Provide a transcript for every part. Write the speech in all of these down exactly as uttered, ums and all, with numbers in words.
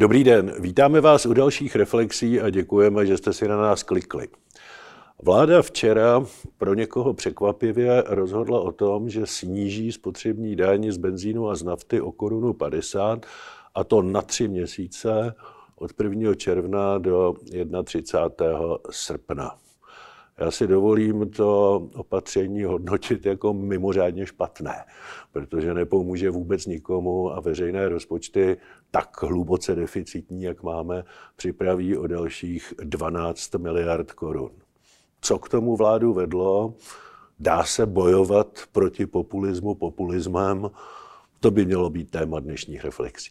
Dobrý den, vítáme vás u dalších reflexí a děkujeme, že jste si na nás klikli. Vláda včera pro někoho překvapivě rozhodla o tom, že sníží spotřební daň z benzínu a z nafty o korunu padesát, a to na tři měsíce od prvního června do třicátého prvního srpna. Já si dovolím to opatření hodnotit jako mimořádně špatné, protože nepomůže vůbec nikomu a veřejné rozpočty tak hluboce deficitní, jak máme, připraví o dalších dvanáct miliard korun. Co k tomu vládu vedlo? Dá se bojovat proti populismu populismem? To by mělo být téma dnešních reflexí.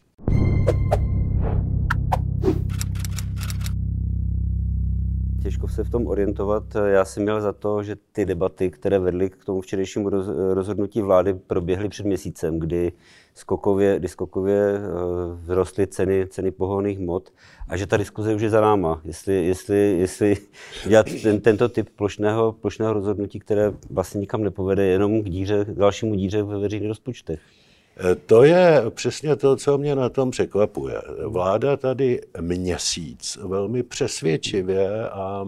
Těžko se v tom orientovat. Já jsem měl za to, že ty debaty, které vedly k tomu včerejšímu rozhodnutí vlády, proběhly před měsícem, kdy skokově, kdy skokově vzrostly ceny, ceny pohonných hmot a že ta diskuze už je za náma. Jestli, jestli, jestli dělat ten, tento typ plošného, plošného rozhodnutí, které vlastně nikam nepovede, jenom k díře, k dalšímu díře ve veřejných rozpočtech. To je přesně to, co mě na tom překvapuje. Vláda tady měsíc velmi přesvědčivě a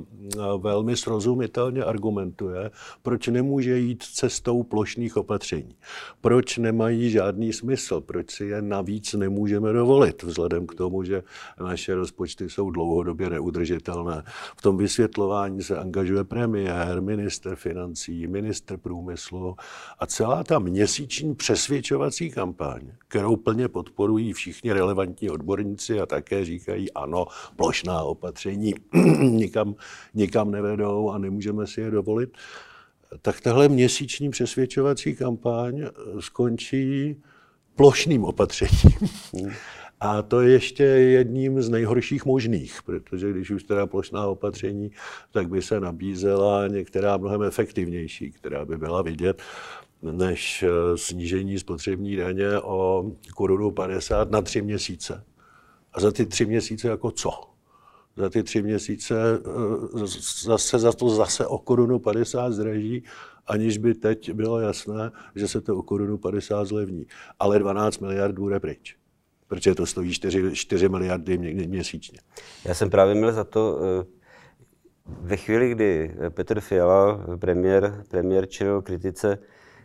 velmi srozumitelně argumentuje, proč nemůže jít cestou plošných opatření, proč nemají žádný smysl, proč si je navíc nemůžeme dovolit, vzhledem k tomu, že naše rozpočty jsou dlouhodobě neudržitelné. V tom vysvětlování se angažuje premiér, ministr financí, ministr průmyslu a celá ta měsíční přesvědčovací kampaň, kterou plně podporují všichni relevantní odborníci a také říkají, ano, plošná opatření nikam, nikam nevedou a nemůžeme si je dovolit, tak tahle měsíční přesvědčovací kampaň skončí plošným opatřením. A to je ještě jedním z nejhorších možných, protože když už teda plošná opatření, tak by se nabízela některá mnohem efektivnější, která by byla vidět, než snížení spotřební daně o korunu padesát na tři měsíce. A za ty tři měsíce jako co? Za ty tři měsíce zase, za to zase o korunu padesát zdraží, aniž by teď bylo jasné, že se to o korunu padesát zlevní. Ale dvanáct miliard bude pryč, protože to stojí čtyři miliardy měsíčně. Já jsem právě měl za to... Ve chvíli, kdy Petr Fiala, premiér, premiér čelil kritice,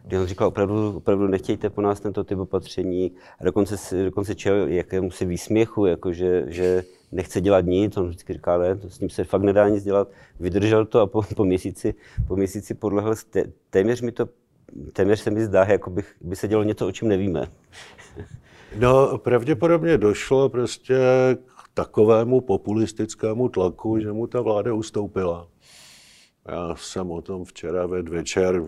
kdy on říkal, opravdu, opravdu nechtějte po nás tento typ opatření, a dokonce, dokonce čelil jakému si výsměchu, jakože, že nechce dělat nic, on vždycky říká, ne, to s ním se fakt nedá nic dělat, vydržel to a po, po, měsíci, po měsíci podlehl, té, téměř, mi to, téměř se mi zdá, jako bych, by se dělo něco, o čem nevíme. No, pravděpodobně došlo prostě k takovému populistickému tlaku, že mu ta vláda ustoupila. Já jsem o tom včera ve večer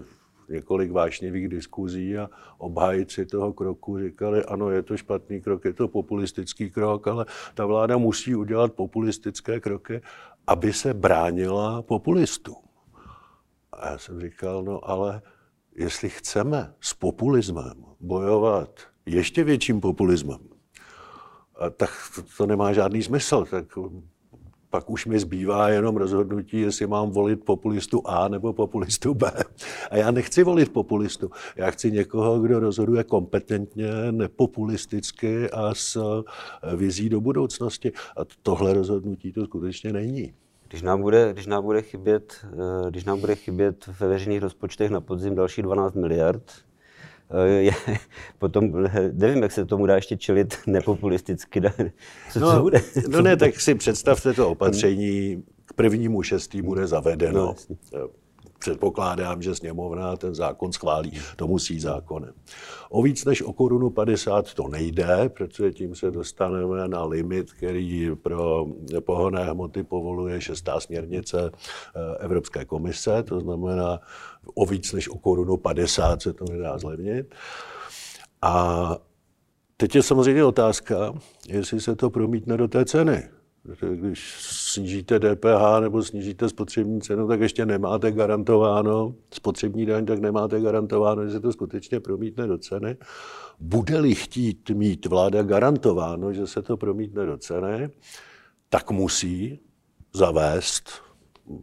několik vášnivých diskuzí a obhájci toho kroku říkali, ano, je to špatný krok, je to populistický krok, ale ta vláda musí udělat populistické kroky, aby se bránila populistům. A já jsem říkal, no ale jestli chceme s populismem bojovat ještě větším populismem, tak to nemá žádný smysl, tak pak už mi zbývá jenom rozhodnutí, jestli mám volit populistu A nebo populistu B. A já nechci volit populistu. Já chci někoho, kdo rozhoduje kompetentně, nepopulisticky a s vizí do budoucnosti. A tohle rozhodnutí to skutečně není. Když nám bude, když nám bude chybět, když nám bude chybět ve veřejných rozpočtech na podzim další dvanáct miliard, Je, potom nevím, jak se tomu dá ještě čelit nepopulisticky. Co no, to bude? No ne, tak si představte to opatření, k prvnímu šestý bude zavedeno. No, předpokládám, že sněmovna ten zákon schválí, to musí zákonem. O víc než o korunu padesát to nejde, protože tím se dostaneme na limit, který pro pohonné hmoty povoluje šestá směrnice Evropské komise, to znamená o víc než o korunu padesát se to nedá zlevnit. A teď je samozřejmě otázka, jestli se to promítne do té ceny. Když snížíte D P H nebo snížíte spotřební cenu, tak ještě nemáte garantováno, spotřební daň, tak nemáte garantováno, že se to skutečně promítne do ceny. Bude-li chtít mít vláda garantováno, že se to promítne do ceny, tak musí zavést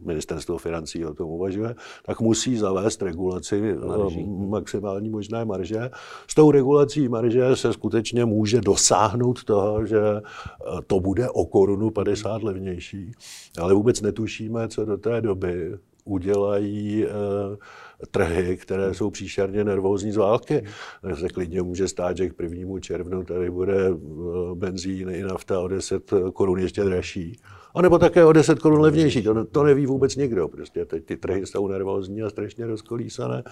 ministerstvo financí o tom uvažuje, tak musí zavést regulaci marží. Maximální možné marže. S tou regulací marže se skutečně může dosáhnout toho, že to bude o korunu padesát levnější, ale vůbec netušíme, co do té doby udělají e, trhy, které jsou příšerně nervózní z války. Tak se klidně může stát, že k prvnímu červnu tady bude benzín i nafta o deset korun ještě dražší. A nebo také o deset korun levnější. To, to neví vůbec nikdo. Prostě teď ty trhy jsou nervózní a strašně rozkolísané.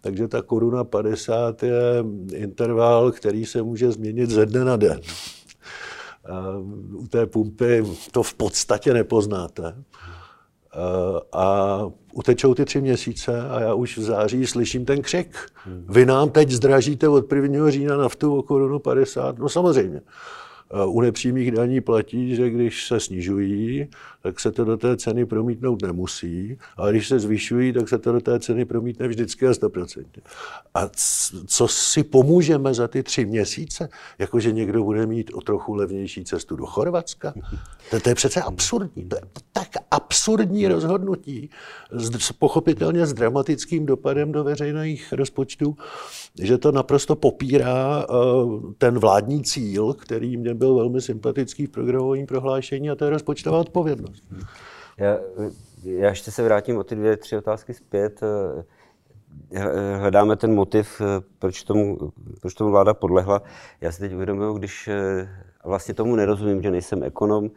Takže ta koruna padesát je interval, který se může změnit ze dne na den. U té pumpy to v podstatě nepoznáte. A utečou ty tři měsíce a já už v září slyším ten křik. Vy nám teď zdražíte od prvního října naftu o korunu padesát. No samozřejmě. U nepřímých daní platí, že když se snižují, tak se to do té ceny promítnout nemusí, ale když se zvyšují, tak se to do té ceny promítne vždycky a sto procent. A co si pomůžeme za ty tři měsíce? Jakože někdo bude mít o trochu levnější cestu do Chorvatska? To, to je přece absurdní. To je tak absurdní rozhodnutí, s, pochopitelně s dramatickým dopadem do veřejných rozpočtů, že to naprosto popírá uh, ten vládní cíl, který mě byl velmi sympatický v programovém prohlášení, a to je rozpočtová odpovědnost. Já, já ještě se vrátím o ty dvě, tři otázky zpět. Hledáme ten motiv, proč tomu, proč tomu vláda podlehla. Já si teď uvědomuji, když vlastně tomu nerozumím, že nejsem ekonom,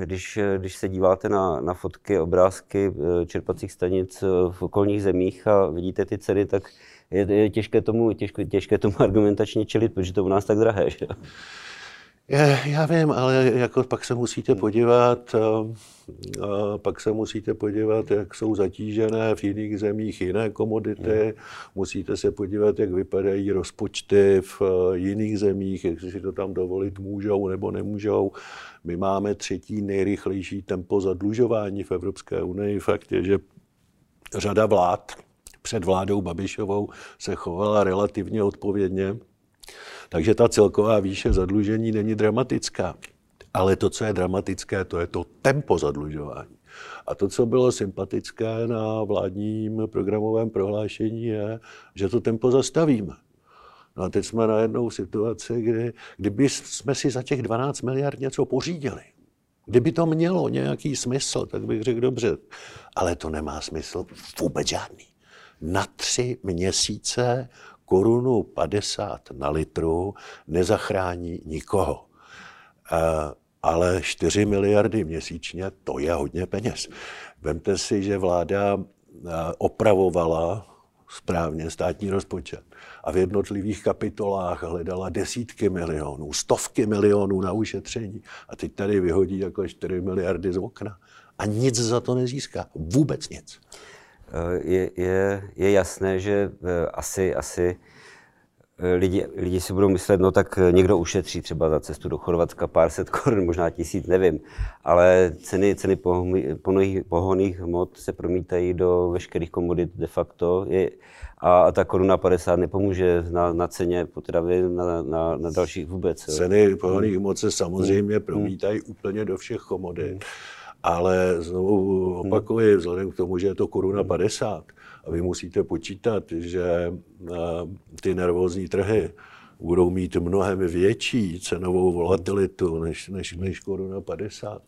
když, když se díváte na, na fotky, obrázky čerpacích stanic v okolních zemích a vidíte ty ceny, tak je, je těžké tomu, těžké, těžké tomu argumentačně čelit, protože to u nás tak drahé, že? Já, já vím, ale jako pak se musíte podívat, pak se musíte podívat, jak jsou zatížené v jiných zemích jiné komodity, musíte se podívat, jak vypadají rozpočty v jiných zemích, jestli si to tam dovolit můžou nebo nemůžou. My máme třetí nejrychlejší tempo zadlužování v Evropské unii. Fakt je, že řada vlád před vládou Babišovou se chovala relativně odpovědně. Takže ta celková výše zadlužení není dramatická. Ale to, co je dramatické, to je to tempo zadlužování. A to, co bylo sympatické na vládním programovém prohlášení, je, že to tempo zastavíme. No a teď jsme najednou v situaci, kdy kdyby jsme si za těch dvanáct miliard něco pořídili, kdyby to mělo nějaký smysl, tak bych řekl dobře, ale to nemá smysl vůbec žádný. Na tři měsíce korunu padesát na litru nezachrání nikoho. Ale čtyři miliardy měsíčně, to je hodně peněz. Vemte si, že vláda opravovala správně státní rozpočet a v jednotlivých kapitolách hledala desítky milionů, stovky milionů na ušetření a teď tady vyhodí jako čtyři miliardy z okna a nic za to nezíská, vůbec nic. Je, je, je jasné, že asi, asi lidi, lidi si budou myslet, no tak někdo ušetří třeba za cestu do Chorvatska pár set korun, možná tisíc, nevím. Ale ceny, ceny pohonných hmot se promítají do veškerých komodit de facto. Je, a ta koruna padesát nepomůže na, na ceně potravin, na, na, na dalších vůbec. Ceny pohonných hmot se samozřejmě promítají hmm. úplně do všech komodit. Ale znovu opakuji, vzhledem k tomu, že je to koruna padesát a vy musíte počítat, že ty nervózní trhy budou mít mnohem větší cenovou volatilitu než, než, než koruna padesát.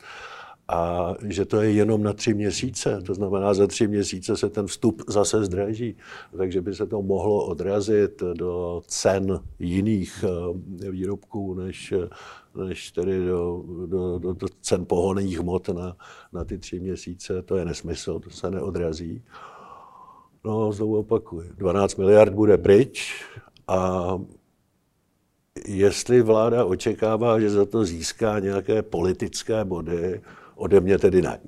A že to je jenom na tři měsíce, to znamená, za tři měsíce se ten vstup zase zdraží, takže by se to mohlo odrazit do cen jiných výrobků, než, než tedy do, do, do, do cen pohonných hmot na, na ty tři měsíce. To je nesmysl, to se neodrazí. No, znovu opakuju, dvanáct miliard bude pryč a jestli vláda očekává, že za to získá nějaké politické body, ode mě tedy ne.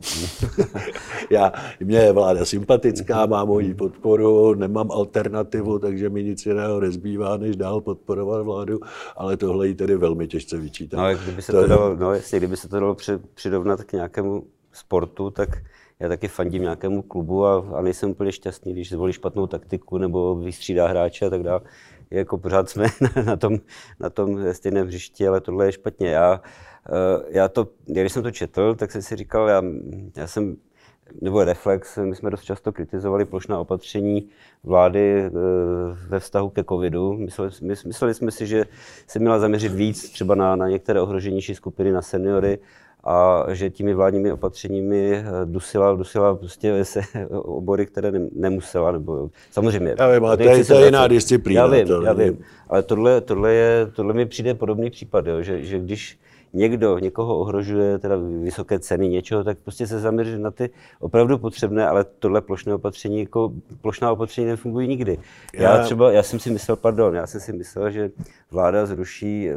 Já, mě je vláda sympatická, mám moji podporu, nemám alternativu, takže mi nic jiného nezbývá, než dál podporovat vládu, ale tohle ji tedy velmi těžce vyčítám. No, kdyby se to, to dalo, no, jestli kdyby se to dalo při, přirovnat k nějakému sportu, tak já taky fandím nějakému klubu a, a nejsem úplně šťastný, když zvolí špatnou taktiku nebo vystřídá hráče a tak dále. Jako pořád jsme na, na, tom, na tom stejném hřišti, ale tohle je špatně. Já, já to, když jsem to četl, tak jsem si říkal, já, já jsem nebo reflex, my jsme dost často kritizovali plošná opatření vlády ve vztahu ke covidu. Mysleli, mysleli jsme si, že se měla zaměřit víc třeba na, na některé ohroženější skupiny, na seniory, a že těmi vládními opatřeními dusila, dusila prostě se obory, které nemusela, nebo samozřejmě. Já vím, ale to je, to je jiná disciplína. Já vím, to já vím. Ale tohle, tohle, je, tohle mi přijde podobný případ, jo, že, že když někdo, někoho ohrožuje teda vysoké ceny něčeho, tak prostě se zaměřit na ty opravdu potřebné, ale tohle plošné opatření, jako plošná opatření nefungují nikdy. Já, já třeba, já jsem si myslel, pardon, já jsem si myslel, že vláda zruší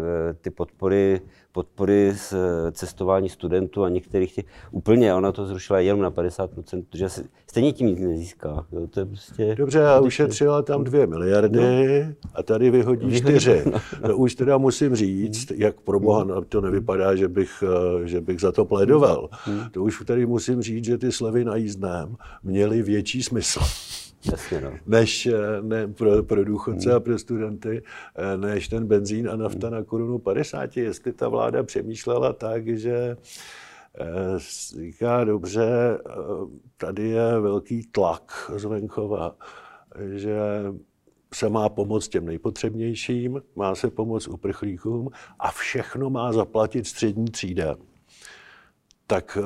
ty podpory, podpory z cestování studentů a některých těch, úplně ona to zrušila jenom na padesát procent, protože stejně tím nic nezíská. Jo, to je prostě... Dobře, a ušetřila tam dvě miliardy no. a tady vyhodí, vyhodí čtyři. No. No, už teda musím říct, jak pro boha to nevypadá, že bych, že bych za to plédoval. Hmm. To už tady musím říct, že ty slevy na jízdném měly větší smysl. Jasně, no. Než ne, pro, pro důchodce hmm. a pro studenty, než ten benzín a nafta hmm. na korunu padesát. Jestli ta vláda přemýšlela tak, že říká, dobře, tady je velký tlak zvenkova, že se má pomoct těm nejpotřebnějším, má se pomoct uprchlíkům a všechno má zaplatit střední třída. Tak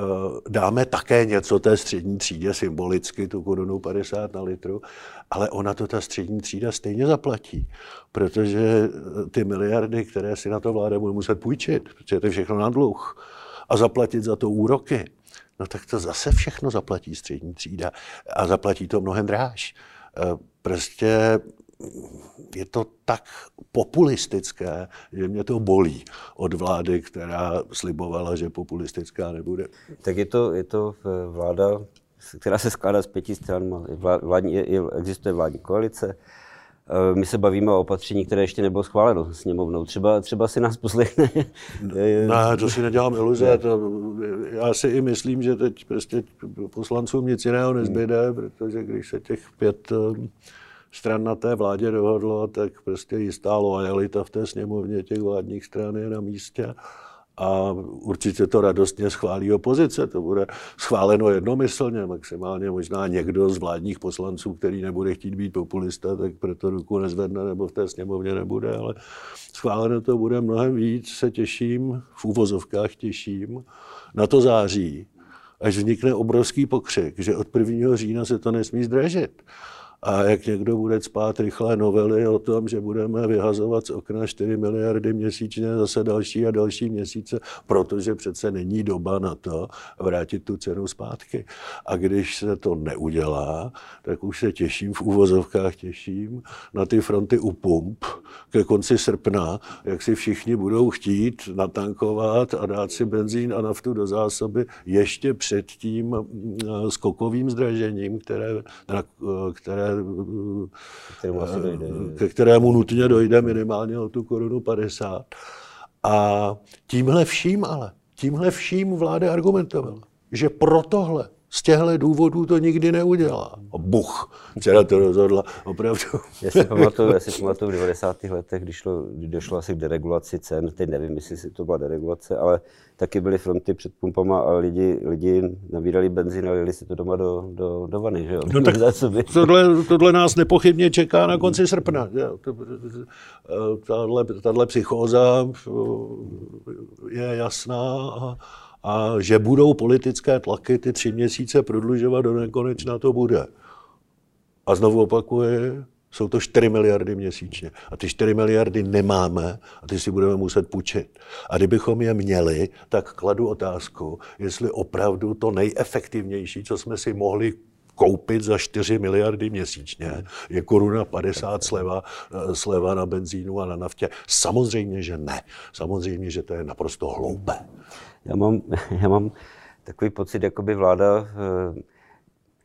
dáme také něco té střední třídě, symbolicky tu korunu padesát na litru, ale ona to ta střední třída stejně zaplatí, protože ty miliardy, které si na to vláda bude muset půjčit, protože to je všechno na dluh, a zaplatit za to úroky, no tak to zase všechno zaplatí střední třída a zaplatí to mnohem dráž. Prostě je to tak populistické, že mě to bolí od vlády, která slibovala, že populistická nebude. Tak je to, je to vláda, která se skládá z pěti stran, vládní, existuje vládní koalice. My se bavíme o opatření, které ještě nebylo schváleno sněmovnou. Třeba, třeba si nás poslechne. Ne, to si nedělám iluze. To, já si i myslím, že teď prostě poslancům nic jiného nezbyde, protože když se těch pět stran na té vládě dohodlo, tak prostě jistá loajalita v té sněmovně těch vládních stran je na místě. A určitě to radostně schválí opozice. To bude schváleno jednomyslně, maximálně možná někdo z vládních poslanců, který nebude chtít být populista, tak proto ruku nezvedne nebo v té sněmovně nebude, ale schváleno to bude mnohem víc. Se těším, v úvozovkách těším, na to září, až vznikne obrovský pokřik, že od prvního října se to nesmí zdražit. A jak někdo bude cpát rychlé novely o tom, že budeme vyhazovat z okna čtyři miliardy měsíčně, zase další a další měsíce, protože přece není doba na to vrátit tu cenu zpátky. A když se to neudělá, tak už se těším, v úvozovkách těším, na ty fronty u pump ke konci srpna, jak si všichni budou chtít natankovat a dát si benzín a naftu do zásoby ještě před tím skokovým zdražením, které, které ke kterému nutně dojde minimálně o tu korunu padesát. A tímhle vším ale, tímhle vším vláda argumentovala, že pro tohle, z těchto důvodů to nikdy neudělá. A buch, včera to rozhodla, opravdu. Já si pamatuju, já si pamatuju v devadesátých letech, když šlo, došlo asi k deregulaci cen, teď nevím, jestli si to byla deregulace, ale taky byly fronty před pumpama a lidi, lidi nabírali benzín a jeli si to doma do, do, do vany, že jo? No tak tohle, tohle nás nepochybně čeká na konci srpna. Tahle psychóza je jasná. A A že budou politické tlaky ty tři měsíce prodlužovat do nekonečna, to bude. A znovu opakuji, jsou to čtyři miliardy měsíčně. A ty čtyři miliardy nemáme a ty si budeme muset půjčit. A kdybychom je měli, tak kladu otázku, jestli opravdu to nejefektivnější, co jsme si mohli koupit za čtyři miliardy měsíčně, je koruna padesát sleva, sleva na benzínu a na naftě. Samozřejmě, že ne. Samozřejmě, že to je naprosto hloupé. Já mám, já mám takový pocit, jako by vláda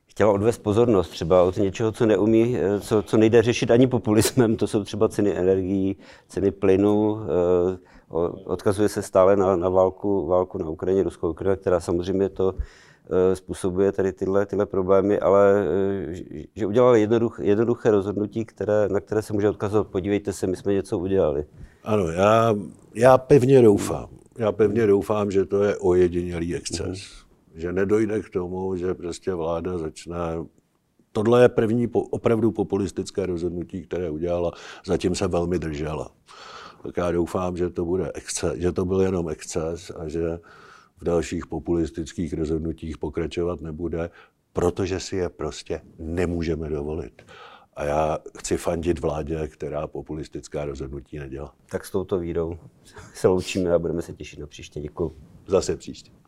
chtěla odvést pozornost třeba od něčeho, co neumí, co, co nejde řešit ani populismem. To jsou třeba ceny energií, ceny plynu. Odkazuje se stále na, na válku, válku na Ukrajině, Ruskou Ukrajinu, která samozřejmě to způsobuje tady tyhle, tyhle problémy, ale že udělali jednoduch, jednoduché rozhodnutí, které, na které se může odkazovat, podívejte se, my jsme něco udělali. Ano, já, já pevně doufám. Já pevně doufám, že to je ojedinělý exces. že nedojde k tomu, že prostě vláda začne... Tohle je první opravdu populistické rozhodnutí, které udělala, zatím se velmi držela. Tak já doufám, že to bude exces, že to byl jenom exces a že v dalších populistických rozhodnutích pokračovat nebude, protože si je prostě nemůžeme dovolit. A já chci fandit vládě, která populistická rozhodnutí nedělá. Tak s touto vírou se loučíme a budeme se těšit na příště. Děkuji. Zase příště.